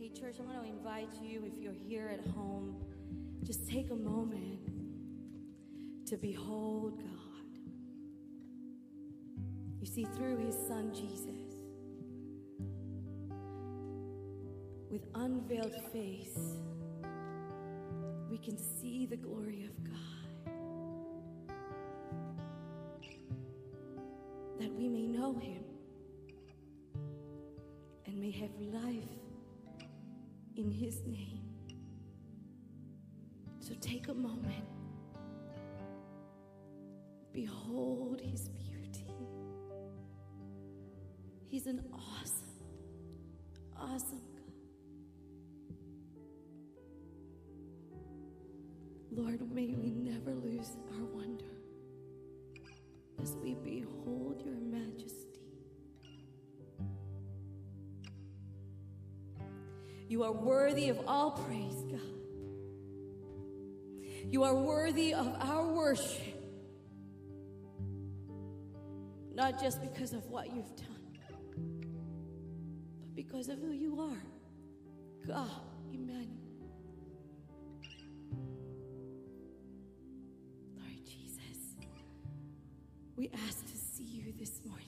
Hey, church, I want to invite you, if you're here at home, just take a moment to behold God. You see, through his son, Jesus, with unveiled face, we can see the glory of God, that we may know him and may have life in his name. So take a moment. Behold his beauty. He's an awesome, awesome God. Lord, may we never lose our wonder as we behold your majesty. You are worthy of all praise, God. You are worthy of our worship. Not just because of what you've done, but because of who you are. God, Emmanuel. Lord Jesus, we ask to see you this morning.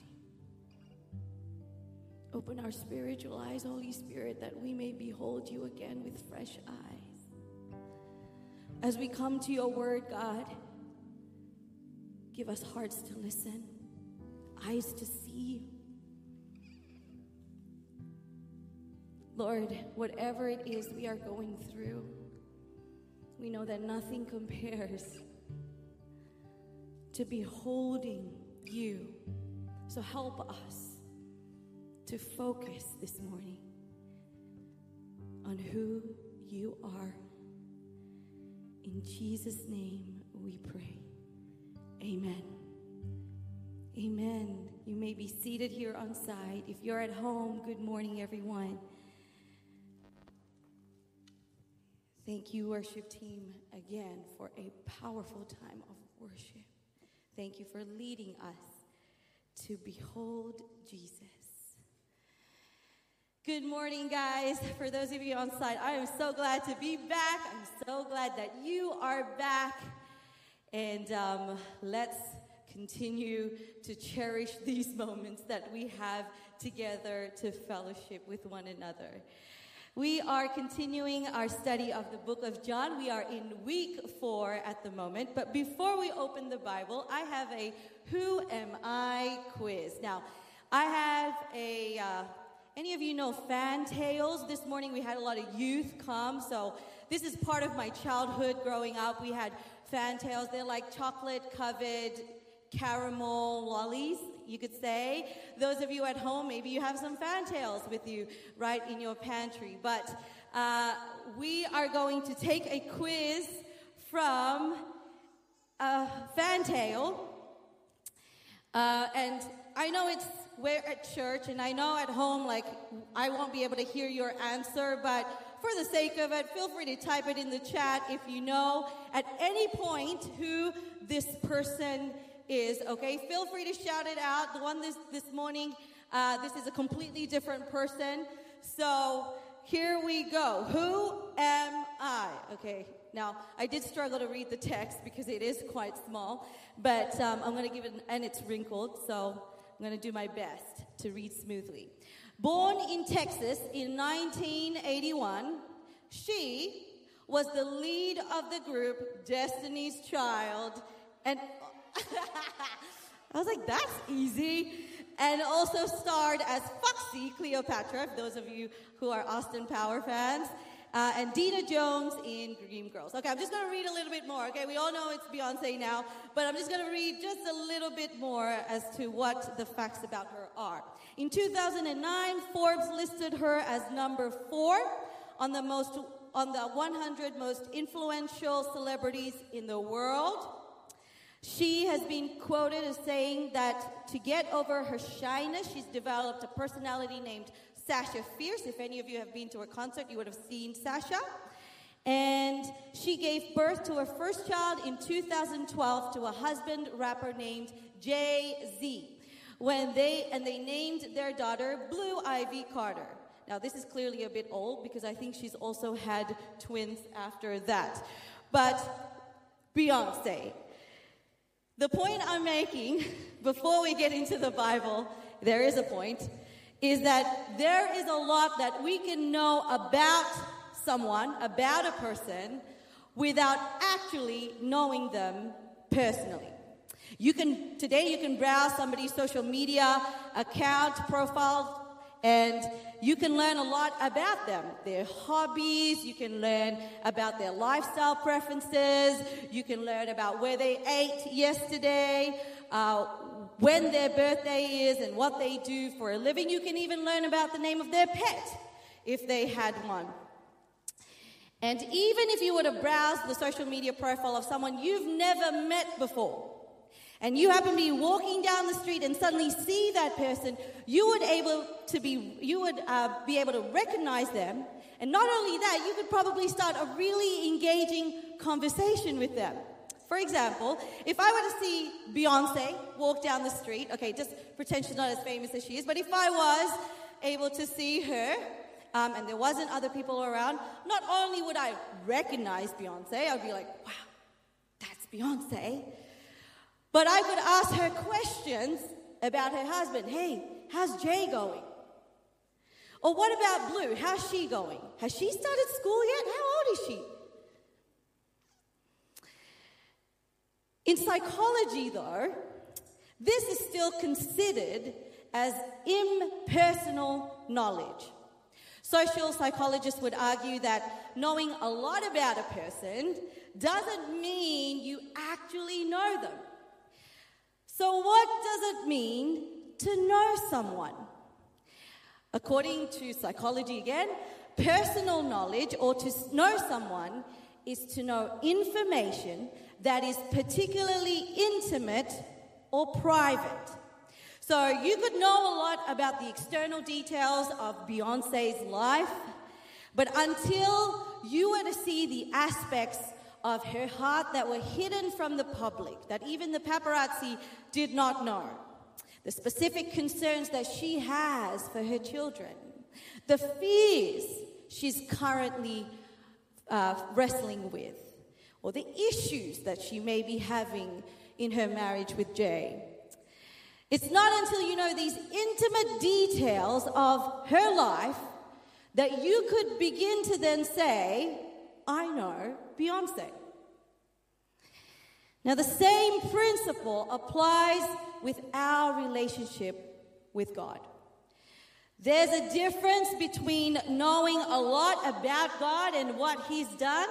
Open our spiritual eyes, Holy Spirit, that we may behold you again with fresh eyes. As we come to your word, God, give us hearts to listen, eyes to see. Lord, whatever it is we are going through, we know that nothing compares to beholding you. So help us to focus this morning on who you are. In Jesus' name we pray. Amen. Amen. You may be seated here on site. If you're at home, good morning, everyone. Thank you, worship team, again for a powerful time of worship. Thank you for leading us to behold Jesus. Good morning, guys. For those of you on site, I am so glad to be back. I'm so glad that you are back. And let's continue to cherish these moments that we have together to fellowship with one another. We are continuing our study of the book of John. We are in week 4 at the moment. But before we open the Bible, I have a Who Am I quiz. Now, I have a... Any of you know fan tales? This morning we had a lot of youth come, so this is part of my childhood growing up. We had fan tales. They're like chocolate-covered caramel lollies, you could say. Those of you at home, maybe you have some fan tales with you right in your pantry. But we are going to take a quiz from a fan tale. And I know we're at church, and I know at home, like, I won't be able to hear your answer, but for the sake of it, feel free to type it in the chat if you know at any point who this person is, okay? Feel free to shout it out. The one this morning, this is a completely different person. So here we go. Who am I? Okay, now, I did struggle to read the text because it is quite small, but I'm going to give it, and it's wrinkled, so I'm going to do my best to read smoothly. Born in Texas in 1981, she was the lead of the group Destiny's Child. And I was like, that's easy. And also starred as Foxy Cleopatra, for those of you who are Austin Power fans. And Dina Jones in Dream Girls. Okay, I'm just going to read a little bit more. Okay, we all know it's Beyoncé now, but I'm just going to read just a little bit more as to what the facts about her are. In 2009, Forbes listed her as number 4 on the 100 most influential celebrities in the world. She has been quoted as saying that to get over her shyness, she's developed a personality named Sasha Fierce. If any of you have been to a concert, you would have seen Sasha. And she gave birth to her first child in 2012 to a husband rapper named Jay-Z. They named their daughter Blue Ivy Carter. Now, this is clearly a bit old because I think she's also had twins after that. But Beyoncé. The point I'm making, before we get into the Bible, there is a point, is that there is a lot that we can know about someone, about a person, without actually knowing them personally. Today you can browse somebody's social media account, profile, and you can learn a lot about them, their hobbies, you can learn about their lifestyle preferences, you can learn about where they ate yesterday, when their birthday is and what they do for a living. You can even learn about the name of their pet, if they had one. And even if you were to browse the social media profile of someone you've never met before, and you happen to be walking down the street and suddenly see that person, you would be able to recognize them. And not only that, you could probably start a really engaging conversation with them. For example, if I were to see Beyoncé walk down the street, okay, just pretend she's not as famous as she is, but if I was able to see her, and there wasn't other people around, not only would I recognize Beyoncé, I would be like, wow, that's Beyoncé. But I could ask her questions about her husband. Hey, how's Jay going? Or what about Blue? How's she going? Has she started school yet? How old is she? In psychology, though, this is still considered as impersonal knowledge. Social psychologists would argue that knowing a lot about a person doesn't mean you actually know them. So what does it mean to know someone? According to psychology again, personal knowledge, or to know someone, is to know information that is particularly intimate or private. So you could know a lot about the external details of Beyoncé's life, but until you were to see the aspects of her heart that were hidden from the public, that even the paparazzi did not know, the specific concerns that she has for her children, the fears she's currently wrestling with, or the issues that she may be having in her marriage with Jay. It's not until you know these intimate details of her life that you could begin to then say, I know Beyoncé. Now, the same principle applies with our relationship with God. There's a difference between knowing a lot about God and what He's done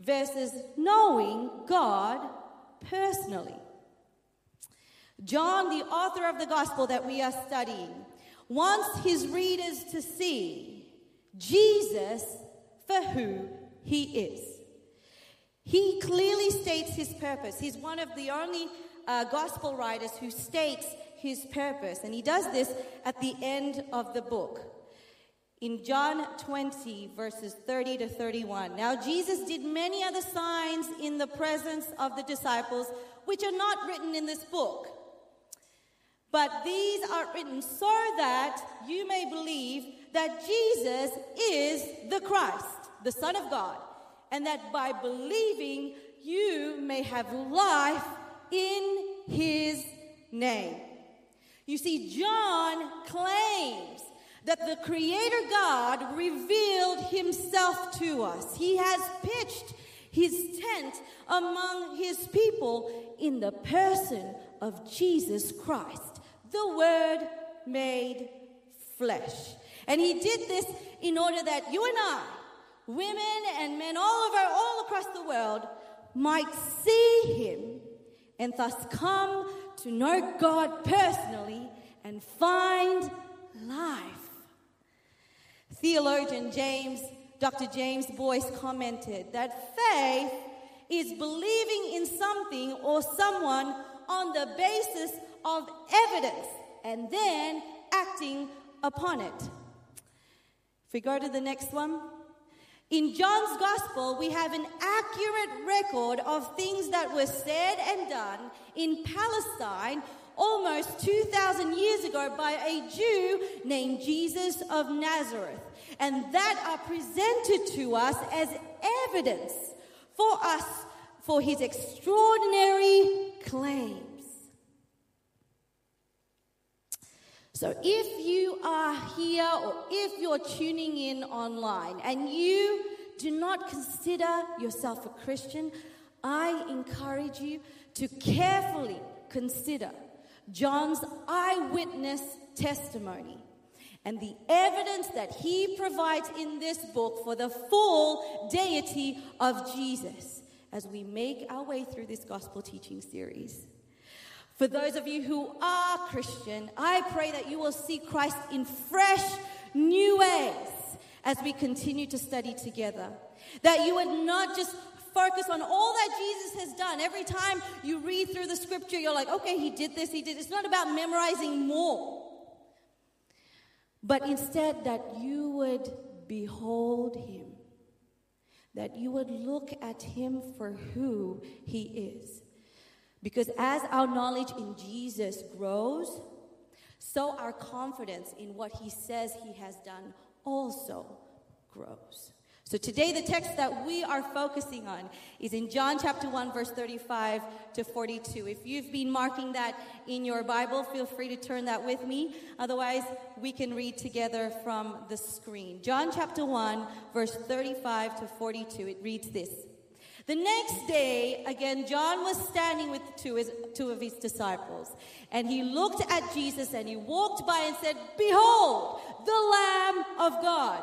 versus knowing God personally. John, the author of the gospel that we are studying, wants his readers to see Jesus for who He is. He clearly states His purpose. He's one of the only gospel writers who states His purpose, and he does this at the end of the book. In John 20, verses 30 to 31, "Now Jesus did many other signs in the presence of the disciples, which are not written in this book. But these are written so that you may believe that Jesus is the Christ, the Son of God, and that by believing you may have life in His name." You see, John claims that the Creator God revealed Himself to us. He has pitched His tent among His people in the person of Jesus Christ, the Word made flesh. And He did this in order that you and I, women and men all across the world, might see Him and thus come to know God personally and find life. Theologian Dr. James Boyce commented that faith is believing in something or someone on the basis of evidence and then acting upon it. If we go to the next one. In John's gospel, we have an accurate record of things that were said and done in Palestine almost 2,000 years ago by a Jew named Jesus of Nazareth, and that are presented to us as evidence for us for his extraordinary claims. So if you are here or if you're tuning in online and you do not consider yourself a Christian, I encourage you to carefully consider John's eyewitness testimony and the evidence that he provides in this book for the full deity of Jesus as we make our way through this gospel teaching series. For those of you who are Christian, I pray that you will see Christ in fresh, new ways as we continue to study together. That you would not just focus on all that Jesus has done. Every time you read through the scripture, you're like, okay, he did this, he did this. It's not about memorizing more. But instead that you would behold him. That you would look at him for who he is. Because as our knowledge in Jesus grows, so our confidence in what he says he has done also grows. So today the text that we are focusing on is in John chapter 1, verse 35 to 42. If you've been marking that in your Bible, feel free to turn that with me. Otherwise, we can read together from the screen. John chapter 1, verse 35 to 42. It reads this. The next day, again, John was standing with two of his disciples. And he looked at Jesus and he walked by and said, "Behold, the Lamb of God."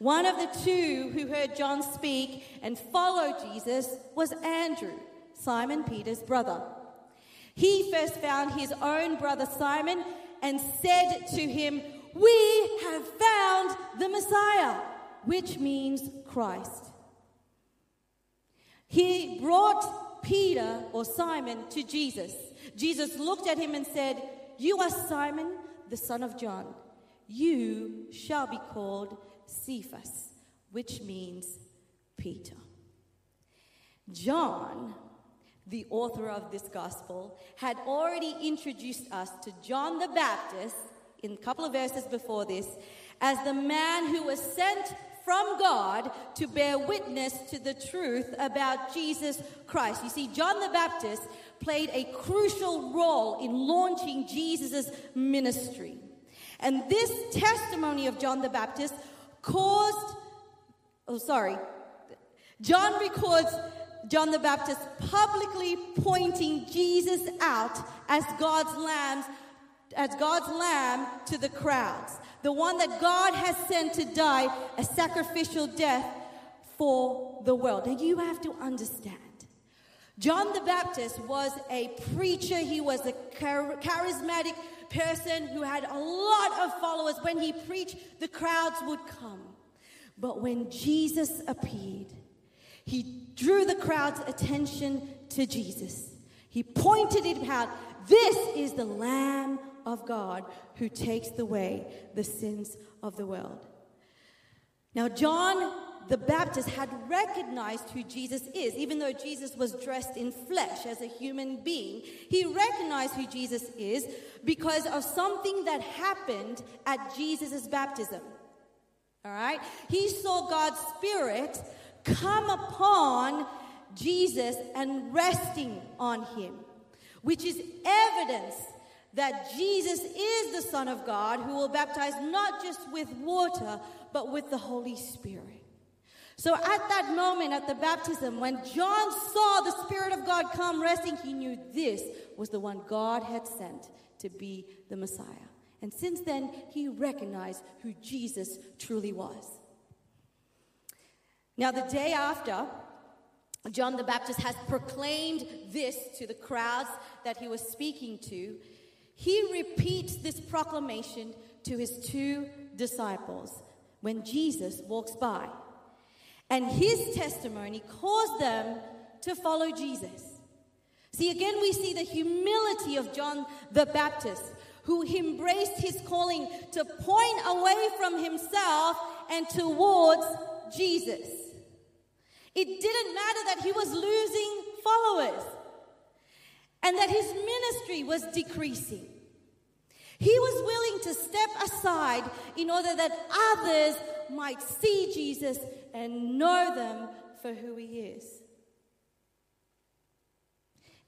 One of the two who heard John speak and followed Jesus was Andrew, Simon Peter's brother. He first found his own brother Simon and said to him, "We have found the Messiah," which means Christ. He brought Peter, or Simon, to Jesus. Jesus looked at him and said, "You are Simon, the son of John. You shall be called Cephas," which means Peter. John, the author of this gospel, had already introduced us to John the Baptist, in a couple of verses before this, as the man who was sent from God to bear witness to the truth about Jesus Christ. You see, John the Baptist played a crucial role in launching Jesus' ministry. And this testimony of John the Baptist John records John the Baptist publicly pointing Jesus out as God's lamb to the crowds. The one that God has sent to die a sacrificial death for the world. And you have to understand, John the Baptist was a preacher. He was a charismatic person who had a lot of followers. When he preached, the crowds would come. But when Jesus appeared, he drew the crowd's attention to Jesus. He pointed it out. This is the Lamb of God who takes away the sins of the world. Now, John the Baptist had recognized who Jesus is, even though Jesus was dressed in flesh as a human being. He recognized who Jesus is because of something that happened at Jesus' baptism. All right? He saw God's Spirit come upon Jesus and resting on him, which is evidence that Jesus is the Son of God who will baptize not just with water, but with the Holy Spirit. So at that moment, at the baptism, when John saw the Spirit of God come resting, he knew this was the one God had sent to be the Messiah. And since then, he recognized who Jesus truly was. Now, the day after, John the Baptist has proclaimed this to the crowds that he was speaking to, he repeats this proclamation to his two disciples when Jesus walks by. And his testimony caused them to follow Jesus. See, again, we see the humility of John the Baptist, who embraced his calling to point away from himself and towards Jesus. It didn't matter that he was losing followers and that his ministry was decreasing. He was willing to step aside in order that others might see Jesus and know them for who he is.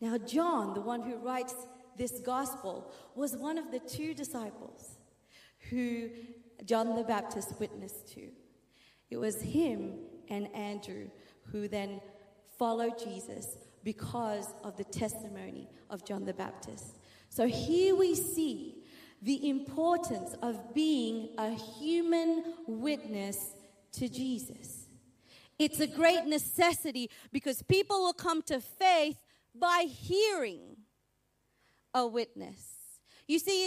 Now, John, the one who writes this gospel, was one of the two disciples who John the Baptist witnessed to. It was him and Andrew who then followed Jesus because of the testimony of John the Baptist. So here we see the importance of being a human witness to Jesus. It's a great necessity because people will come to faith by hearing a witness. You see,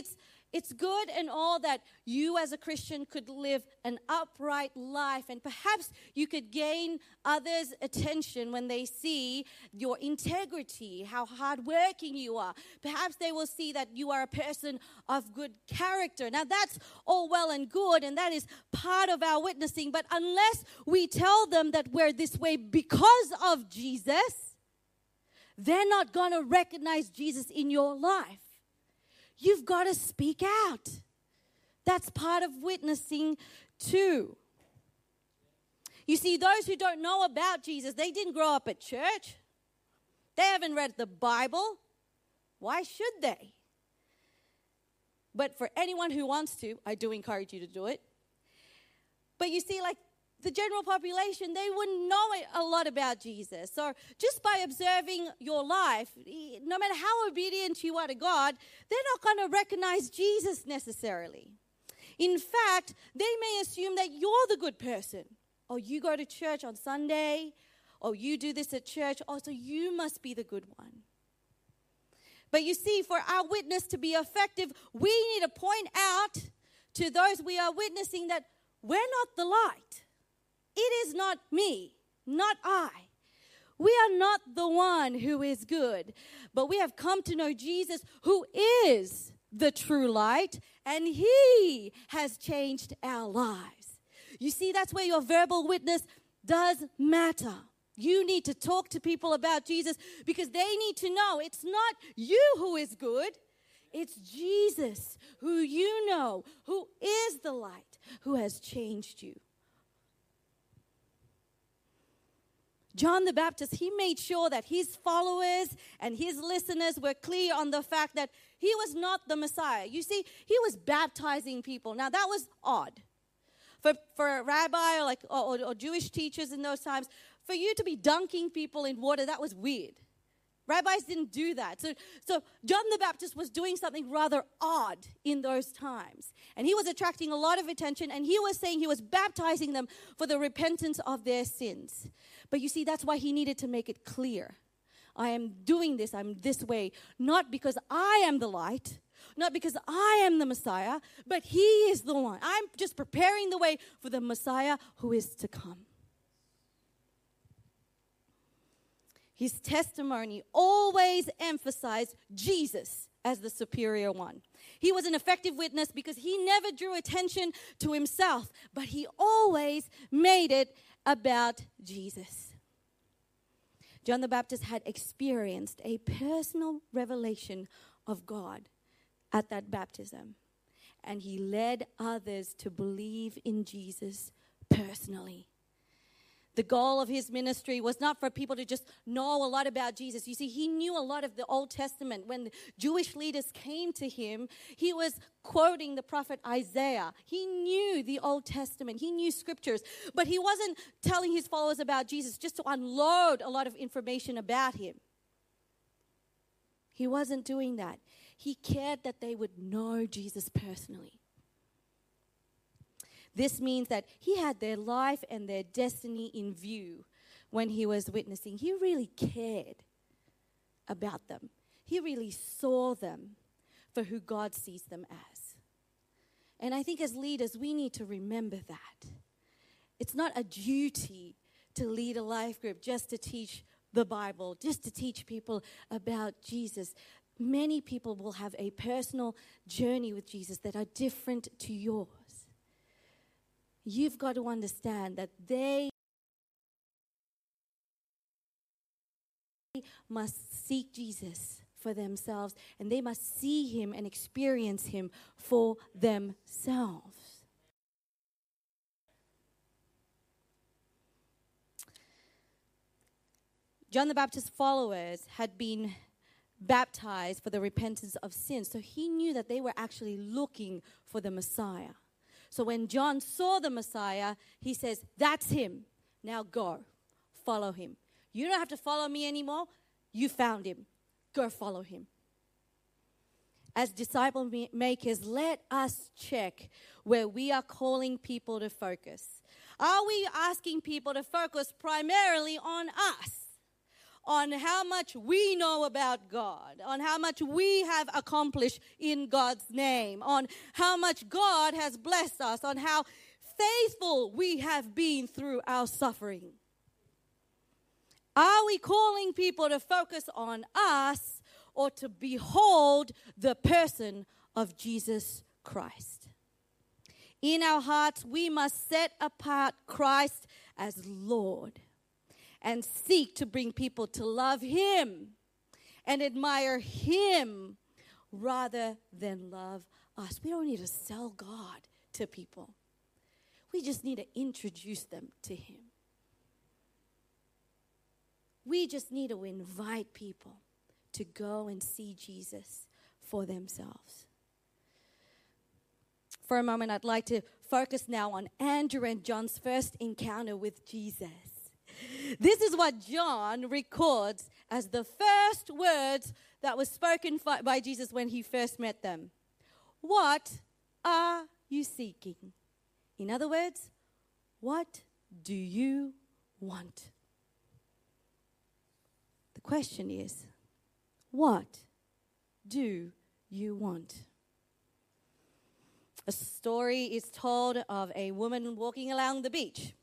it's good and all that you as a Christian could live an upright life, and perhaps you could gain others' attention when they see your integrity, how hardworking you are. Perhaps they will see that you are a person of good character. Now, that's all well and good, and that is part of our witnessing. But unless we tell them that we're this way because of Jesus, they're not going to recognize Jesus in your life. You've got to speak out. That's part of witnessing too. You see, those who don't know about Jesus, they didn't grow up at church. They haven't read the Bible. Why should they? But for anyone who wants to, I do encourage you to do it. But you see, like the general population, they wouldn't know a lot about Jesus. So just by observing your life, no matter how obedient you are to God, they're not going to recognize Jesus necessarily. In fact, they may assume that you're the good person. Oh, you go to church on Sunday. Oh, you do this at church. Oh, so you must be the good one. But you see, for our witness to be effective, we need to point out to those we are witnessing that we're not the light. It is not me, not I. We are not the one who is good, but we have come to know Jesus, who is the true light, and he has changed our lives. You see, that's where your verbal witness does matter. You need to talk to people about Jesus because they need to know it's not you who is good. It's Jesus, who you know, who is the light, who has changed you. John the Baptist, he made sure that his followers and his listeners were clear on the fact that he was not the Messiah. You see, he was baptizing people. Now, that was odd. For a rabbi or Jewish teachers in those times, for you to be dunking people in water, that was weird. Rabbis didn't do that. So John the Baptist was doing something rather odd in those times. And he was attracting a lot of attention, and he was saying he was baptizing them for the repentance of their sins. But you see, that's why he needed to make it clear. I am doing this, I'm this way, not because I am the light, not because I am the Messiah, but he is the one. I'm just preparing the way for the Messiah who is to come. His testimony always emphasized Jesus as the superior one. He was an effective witness because he never drew attention to himself, but he always made it about Jesus. John the Baptist had experienced a personal revelation of God at that baptism, and he led others to believe in Jesus personally. The goal of his ministry was not for people to just know a lot about Jesus. You see, he knew a lot of the Old Testament. When the Jewish leaders came to him, he was quoting the prophet Isaiah. He knew the Old Testament. He knew scriptures. But he wasn't telling his followers about Jesus just to unload a lot of information about him. He wasn't doing that. He cared that they would know Jesus personally. This means that he had their life and their destiny in view when he was witnessing. He really cared about them. He really saw them for who God sees them as. And I think as leaders, we need to remember that. It's not a duty to lead a life group just to teach the Bible, just to teach people about Jesus. Many people will have a personal journey with Jesus that are different to yours. You've got to understand that they must seek Jesus for themselves, and they must see him and experience him for themselves. John the Baptist's followers had been baptized for the repentance of sins, so he knew that they were actually looking for the Messiah. So when John saw the Messiah, he says, "That's him. Now go, follow him. You don't have to follow me anymore. You found him. Go follow him." As disciple makers, let us check where we are calling people to focus. Are we asking people to focus primarily on us, on how much we know about God, on how much we have accomplished in God's name, on how much God has blessed us, on how faithful we have been through our suffering? Are we calling people to focus on us or to behold the person of Jesus Christ? In our hearts, we must set apart Christ as Lord and seek to bring people to love him and admire him rather than love us. We don't need to sell God to people. We just need to introduce them to him. We just need to invite people to go and see Jesus for themselves. For a moment, I'd like to focus now on Andrew and John's first encounter with Jesus. This is what John records as the first words that were spoken by Jesus when he first met them. "What are you seeking?" In other words, what do you want? Question is, what do you want? A story is told of a woman walking along the beach,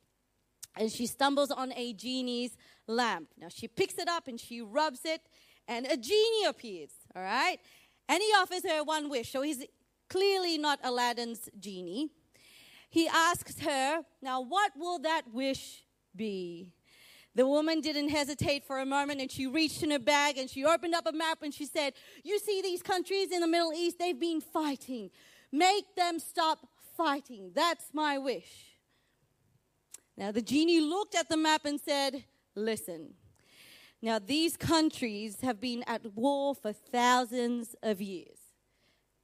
and she stumbles on a genie's lamp. Now she picks it up and she rubs it, and a genie appears, all right? And he offers her one wish. So he's clearly not Aladdin's genie. He asks her, "Now what will that wish be?" The woman didn't hesitate for a moment, and she reached in her bag and she opened up a map and she said, "You see these countries in the Middle East? They've been fighting. Make them stop fighting. That's my wish." Now the genie looked at the map and said, "Listen, now these countries have been at war for thousands of years.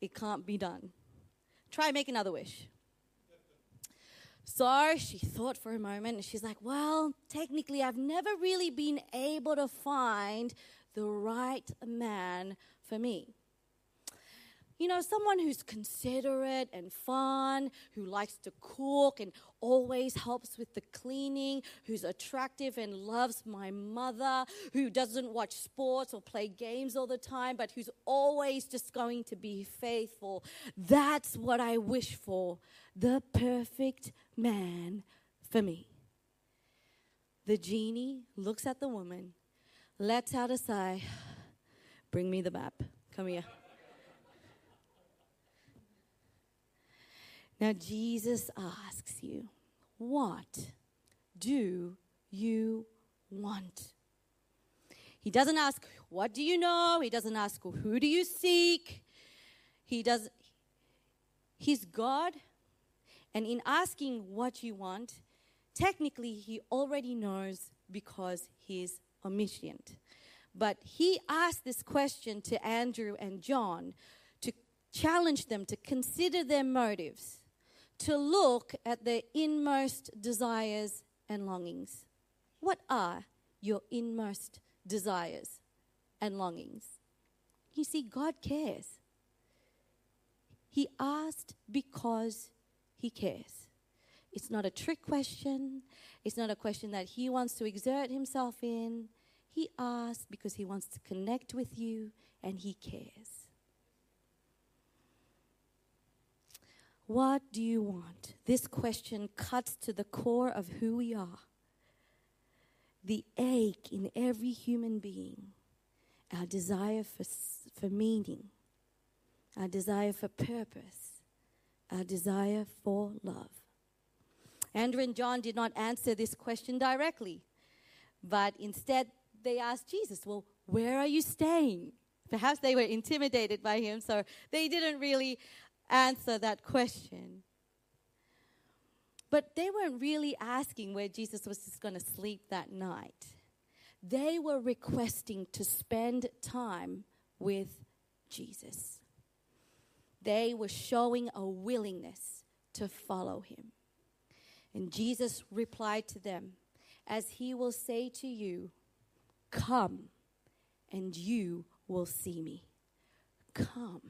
It can't be done. Try make another wish." So she thought for a moment, and she's like, "Well, technically, I've never really been able to find the right man for me. You know, someone who's considerate and fun, who likes to cook and always helps with the cleaning, who's attractive and loves my mother, who doesn't watch sports or play games all the time, but who's always just going to be faithful. That's what I wish for, the perfect man for me." The genie looks at the woman, lets out a sigh. "Bring me the map. Come here." Now, Jesus asks you, what do you want? He doesn't ask, what do you know? He doesn't ask, who do you seek? He's God. And in asking what you want, technically, he already knows because he's omniscient. But he asked this question to Andrew and John to challenge them to consider their motives, to look at their inmost desires and longings. What are your inmost desires and longings? You see, God cares. He asked because he cares. It's not a trick question. It's not a question that he wants to exert himself in. He asked because he wants to connect with you, and he cares. What do you want? This question cuts to the core of who we are. The ache in every human being, our desire for meaning, our desire for purpose, our desire for love. Andrew and John did not answer this question directly, but instead they asked Jesus, well, where are you staying? Perhaps they were intimidated by him, so they didn't really answer that question. But they weren't really asking where Jesus was just going to sleep that night. They were requesting to spend time with Jesus. They were showing a willingness to follow him. And Jesus replied to them, as he will say to you, come, and you will see me. Come.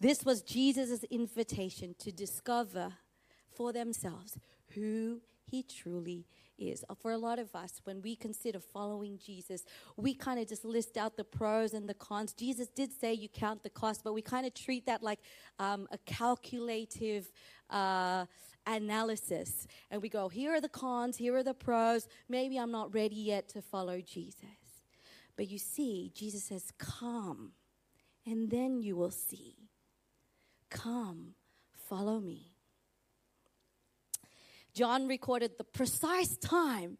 This was Jesus' invitation to discover for themselves who he truly is. For a lot of us, when we consider following Jesus, we kind of just list out the pros and the cons. Jesus did say you count the cost, but we kind of treat that like a calculative analysis. And we go, here are the cons, here are the pros. Maybe I'm not ready yet to follow Jesus. But you see, Jesus says, come, and then you will see. Come, follow me. John recorded the precise time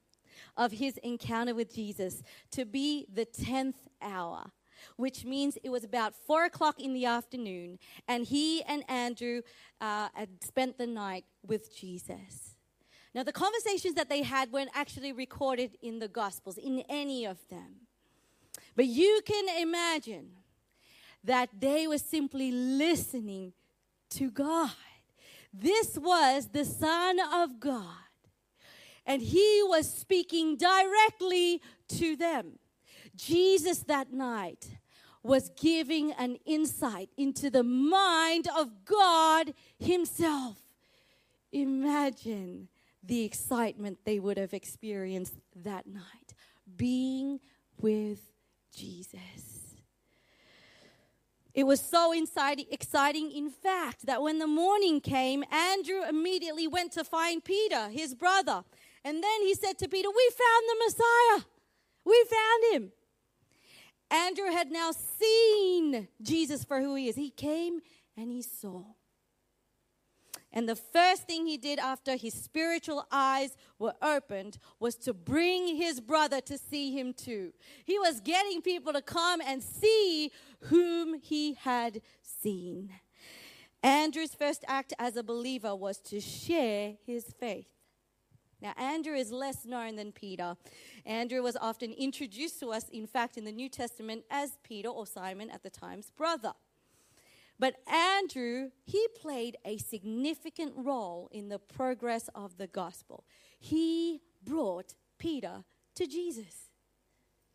of his encounter with Jesus to be the 10th hour, which means it was about 4 o'clock in the afternoon, and he and Andrew had spent the night with Jesus. Now, the conversations that they had weren't actually recorded in the Gospels, in any of them. But you can imagine that they were simply listening to God. This was the Son of God, and he was speaking directly to them. Jesus that night was giving an insight into the mind of God himself. Imagine the excitement they would have experienced that night, being with Jesus. It was so exciting, in fact, that when the morning came, Andrew immediately went to find Peter, his brother. And then he said to Peter, we found the Messiah. We found him. Andrew had now seen Jesus for who he is. He came and he saw. And the first thing he did after his spiritual eyes were opened was to bring his brother to see him too. He was getting people to come and see whom he had seen. Andrew's first act as a believer was to share his faith. Now, Andrew is less known than Peter. Andrew was often introduced to us, in fact, in the New Testament as Peter or Simon at the time's brother. But Andrew, he played a significant role in the progress of the gospel. He brought Peter to Jesus.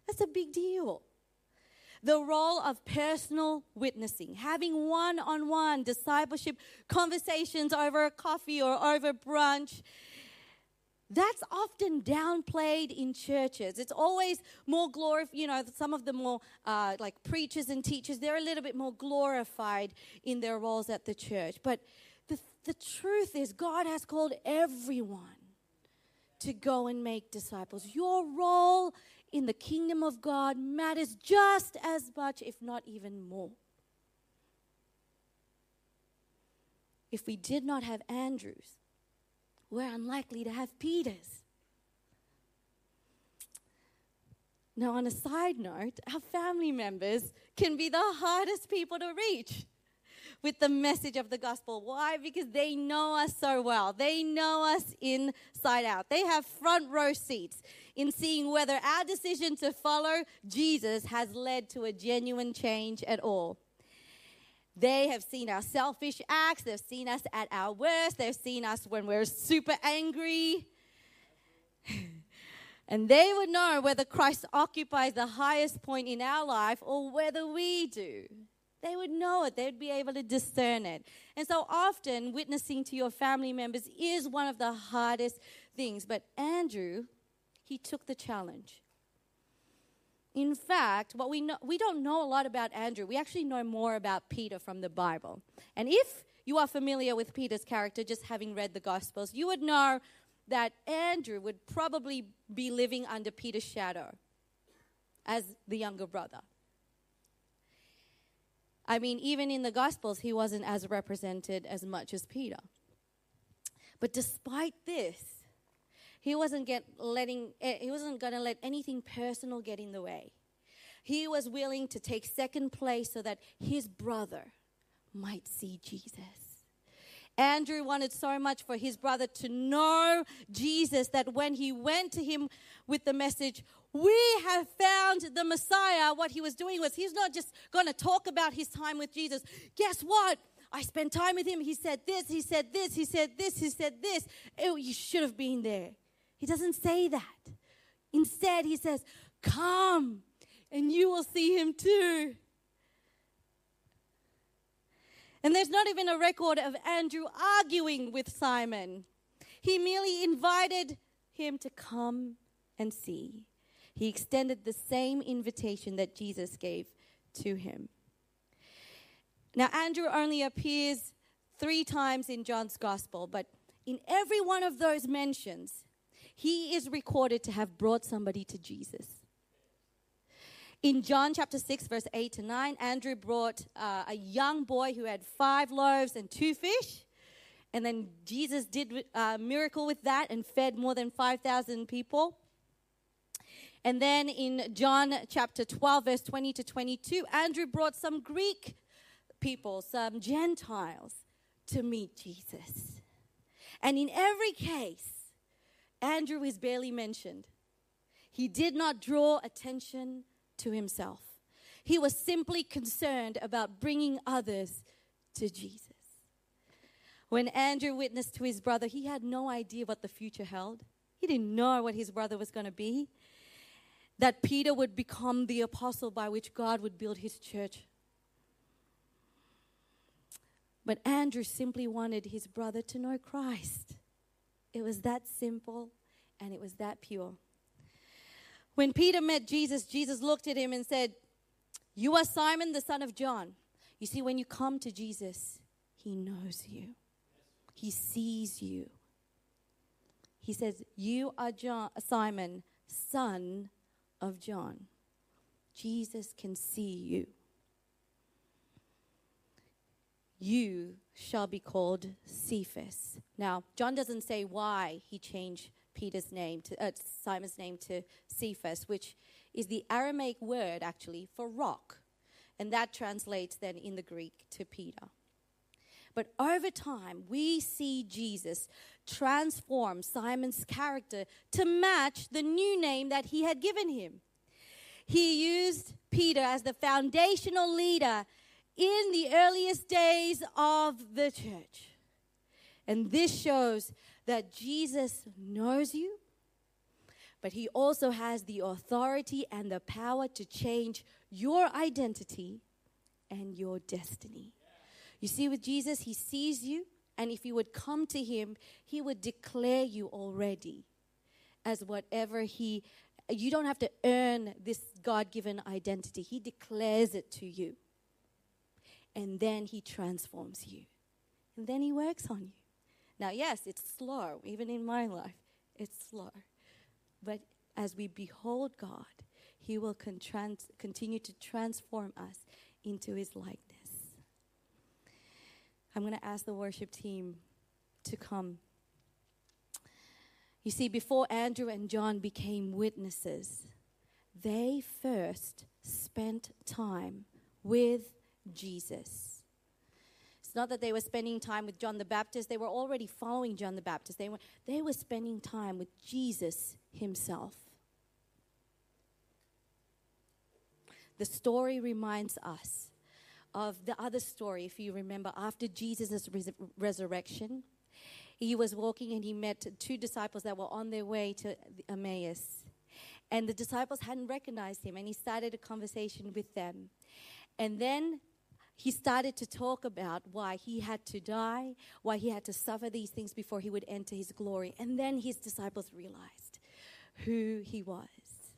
That's a big deal. The role of personal witnessing, having one-on-one discipleship conversations over a coffee or over brunch, that's often downplayed in churches. It's always more glorified, some of the more like preachers and teachers, they're a little bit more glorified in their roles at the church. But the truth is God has called everyone to go and make disciples. Your role in the kingdom of God matters just as much, if not even more. If we did not have Andrews, we're unlikely to have Peters. Now, on a side note, our family members can be the hardest people to reach with the message of the gospel. Why? Because they know us so well. They know us inside out. They have front row seats in seeing whether our decision to follow Jesus has led to a genuine change at all. They have seen our selfish acts. They've seen us at our worst. They've seen us when we're super angry. And they would know whether Christ occupies the highest point in our life or whether we do. They would know it. They'd be able to discern it. And so often witnessing to your family members is one of the hardest things. But Andrew, he took the challenge. In fact, what we don't know a lot about Andrew. We actually know more about Peter from the Bible. And if You are familiar with Peter's character, just having read the Gospels. You would know that Andrew would probably be living under Peter's shadow as the younger brother. I mean, even in the Gospels, he wasn't as represented as much as Peter. But despite this, he wasn't going to let anything personal get in the way. He was willing to take second place so that his brother might see Jesus. Andrew wanted so much for his brother to know Jesus that when he went to him with the message, we have found the Messiah, what he was doing was he's not just going to talk about his time with Jesus. Guess what? I spent time with him. He said this, he said this, he said this, he said this. Oh, you should have been there. He doesn't say that. Instead, he says, come and you will see him too. And there's not even a record of Andrew arguing with Simon. He merely invited him to come and see. He extended the same invitation that Jesus gave to him. Now, Andrew only appears 3 times in John's Gospel, but in every one of those mentions, he is recorded to have brought somebody to Jesus. In John chapter 6, verse 8-9, Andrew brought a young boy who had 5 loaves and 2 fish. And then Jesus did a miracle with that and fed more than 5,000 people. And then in John chapter 12, verse 20-22, Andrew brought some Greek people, some Gentiles, to meet Jesus. And in every case, Andrew is barely mentioned. He did not draw attention to himself. He was simply concerned about bringing others to Jesus. When Andrew witnessed to his brother, he had no idea what the future held. He didn't know what his brother was going to be, that Peter would become the apostle by which God would build his church. But Andrew simply wanted his brother to know Christ. It was that simple and it was that pure. When Peter met Jesus, Jesus looked at him and said, "You are Simon, the son of John." You see, when you come to Jesus, he knows you. He sees you. He says, "You are Simon, son of John." Jesus can see you. You shall be called Cephas. Now, John doesn't say why he changed Peter's name to Simon's name to Cephas, which is the Aramaic word actually for rock, and that translates then in the Greek to Peter. But over time, we see Jesus transform Simon's character to match the new name that he had given him. He used Peter as the foundational leader in the earliest days of the church. And this shows that Jesus knows you, but he also has the authority and the power to change your identity and your destiny. You see, with Jesus, he sees you, and if you would come to him, he would declare you already as whatever you don't have to earn this God-given identity. He declares it to you, and then he transforms you, and then he works on you. Now, yes, it's slow. Even in my life, it's slow. But as we behold God, he will continue to transform us into his likeness. I'm going to ask the worship team to come. You see, before Andrew and John became witnesses, they first spent time with Jesus. It's not that they were spending time with John the Baptist. They were already following John the Baptist. They were spending time with Jesus himself. The story reminds us of the other story. If you remember, after Jesus' resurrection, he was walking and he met 2 disciples that were on their way to Emmaus. And the disciples hadn't recognized him, and he started a conversation with them. And then he started to talk about why he had to die, why he had to suffer these things before he would enter his glory. And then his disciples realized who he was.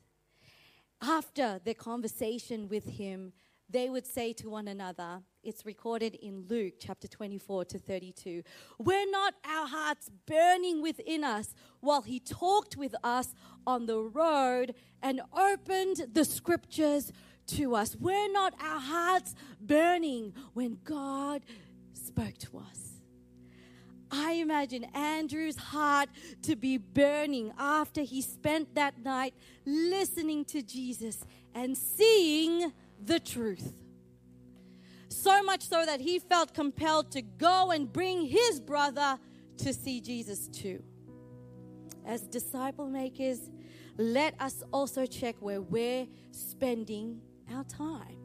After their conversation with him, they would say to one another, it's recorded in Luke chapter 24-32, "Were not our hearts burning within us while he talked with us on the road and opened the scriptures to us?" Were not our hearts burning when God spoke to us? I imagine Andrew's heart to be burning after he spent that night listening to Jesus and seeing the truth. So much so that he felt compelled to go and bring his brother to see Jesus too. As disciple makers, let us also check where we're spending our time.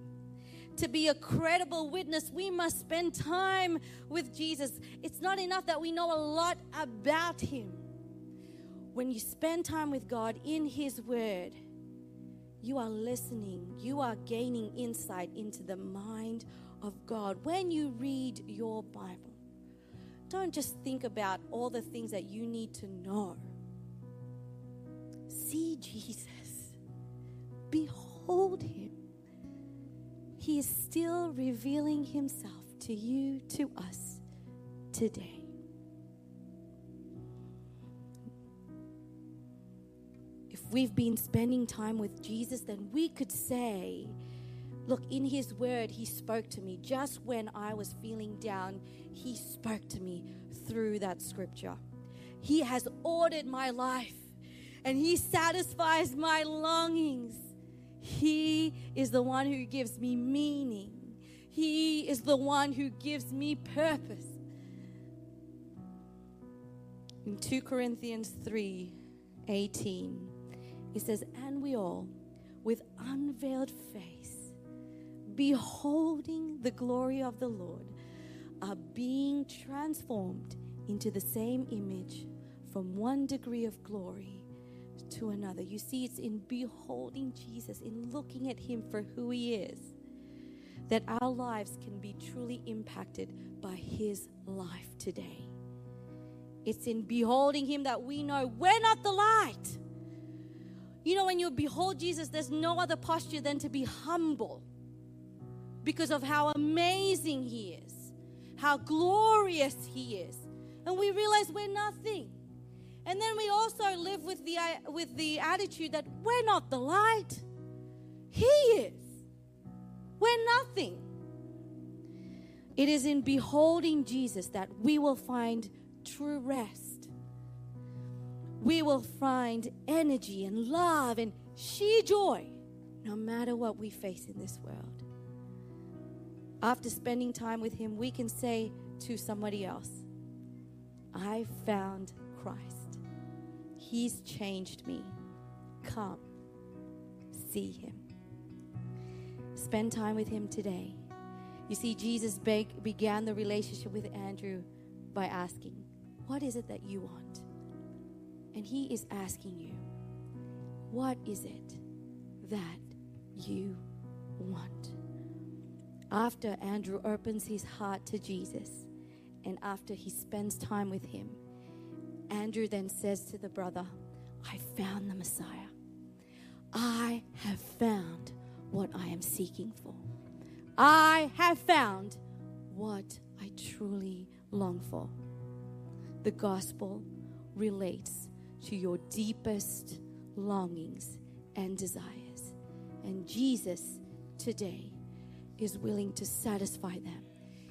To be a credible witness, we must spend time with Jesus. It's not enough that we know a lot about him. When you spend time with God in his word, you are listening. You are gaining insight into the mind of God. When you read your Bible, don't just think about all the things that you need to know. See Jesus. Behold him. He is still revealing himself to you, to us today. If we've been spending time with Jesus, then we could say, look, in his word, he spoke to me. Just when I was feeling down, he spoke to me through that scripture. He has ordered my life and he satisfies my longings. He is the one who gives me meaning. He is the one who gives me purpose. In 2 Corinthians 3:18, it says, "And we all, with unveiled face, beholding the glory of the Lord, are being transformed into the same image from one degree of glory to another." You see, it's in beholding Jesus, in looking at him for who he is, that our lives can be truly impacted by his life today. It's in beholding him that we know we're not the light. You know, when you behold Jesus, there's no other posture than to be humble because of how amazing he is, how glorious he is. And we realize we're nothing. And then we also live with the attitude that we're not the light. He is. We're nothing. It is in beholding Jesus that we will find true rest. We will find energy and love and sheer joy, no matter what we face in this world. After spending time with him, we can say to somebody else, "I found Christ. He's changed me. Come, see him." Spend time with him today. You see, Jesus began the relationship with Andrew by asking, "What is it that you want?" And he is asking you, "What is it that you want?" After Andrew opens his heart to Jesus, and after he spends time with him, Andrew then says to the brother, "I found the Messiah. I have found what I am seeking for. I have found what I truly long for." The gospel relates to your deepest longings and desires. And Jesus today is willing to satisfy them.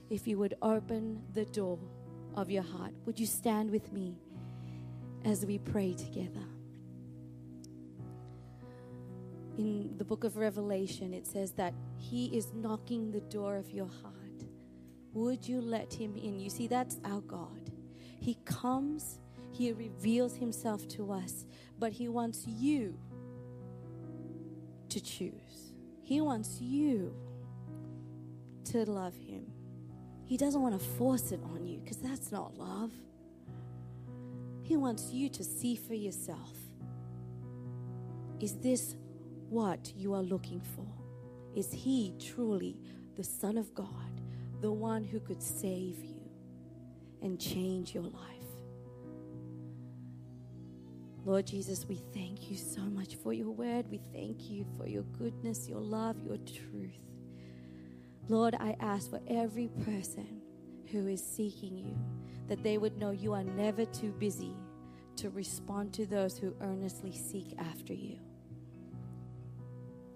If you would open the door of your heart, would you stand with me as we pray together? In the book of Revelation, it says that he is knocking the door of your heart. Would you let him in? You see, that's our God. He comes, he reveals himself to us, but he wants you to choose. He wants you to love him. He doesn't want to force it on you, because that's not love. He wants you to see for yourself. Is this what you are looking for? Is he truly the Son of God, the one who could save you and change your life? Lord Jesus, we thank you so much for your word. We thank you for your goodness, your love, your truth. Lord, I ask for every person who is seeking you, that they would know you are never too busy to respond to those who earnestly seek after you.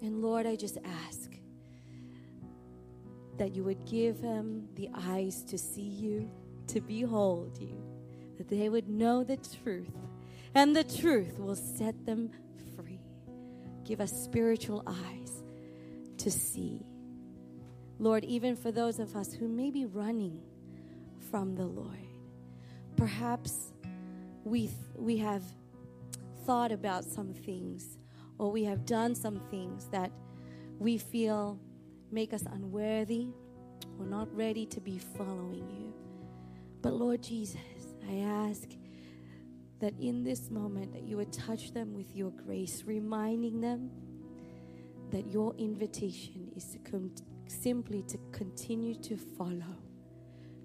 And Lord, I just ask that you would give them the eyes to see you, to behold you, that they would know the truth, and the truth will set them free. Give us spiritual eyes to see. Lord, even for those of us who may be running from the Lord, perhaps we have thought about some things, or we have done some things that we feel make us unworthy or not ready to be following you. But Lord Jesus, I ask that in this moment that you would touch them with your grace, reminding them that your invitation is to simply to continue to follow,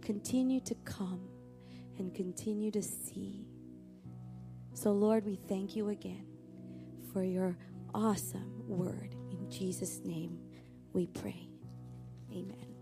continue to come, and continue to see. So Lord, we thank you again for your awesome word. In Jesus' name we pray. Amen.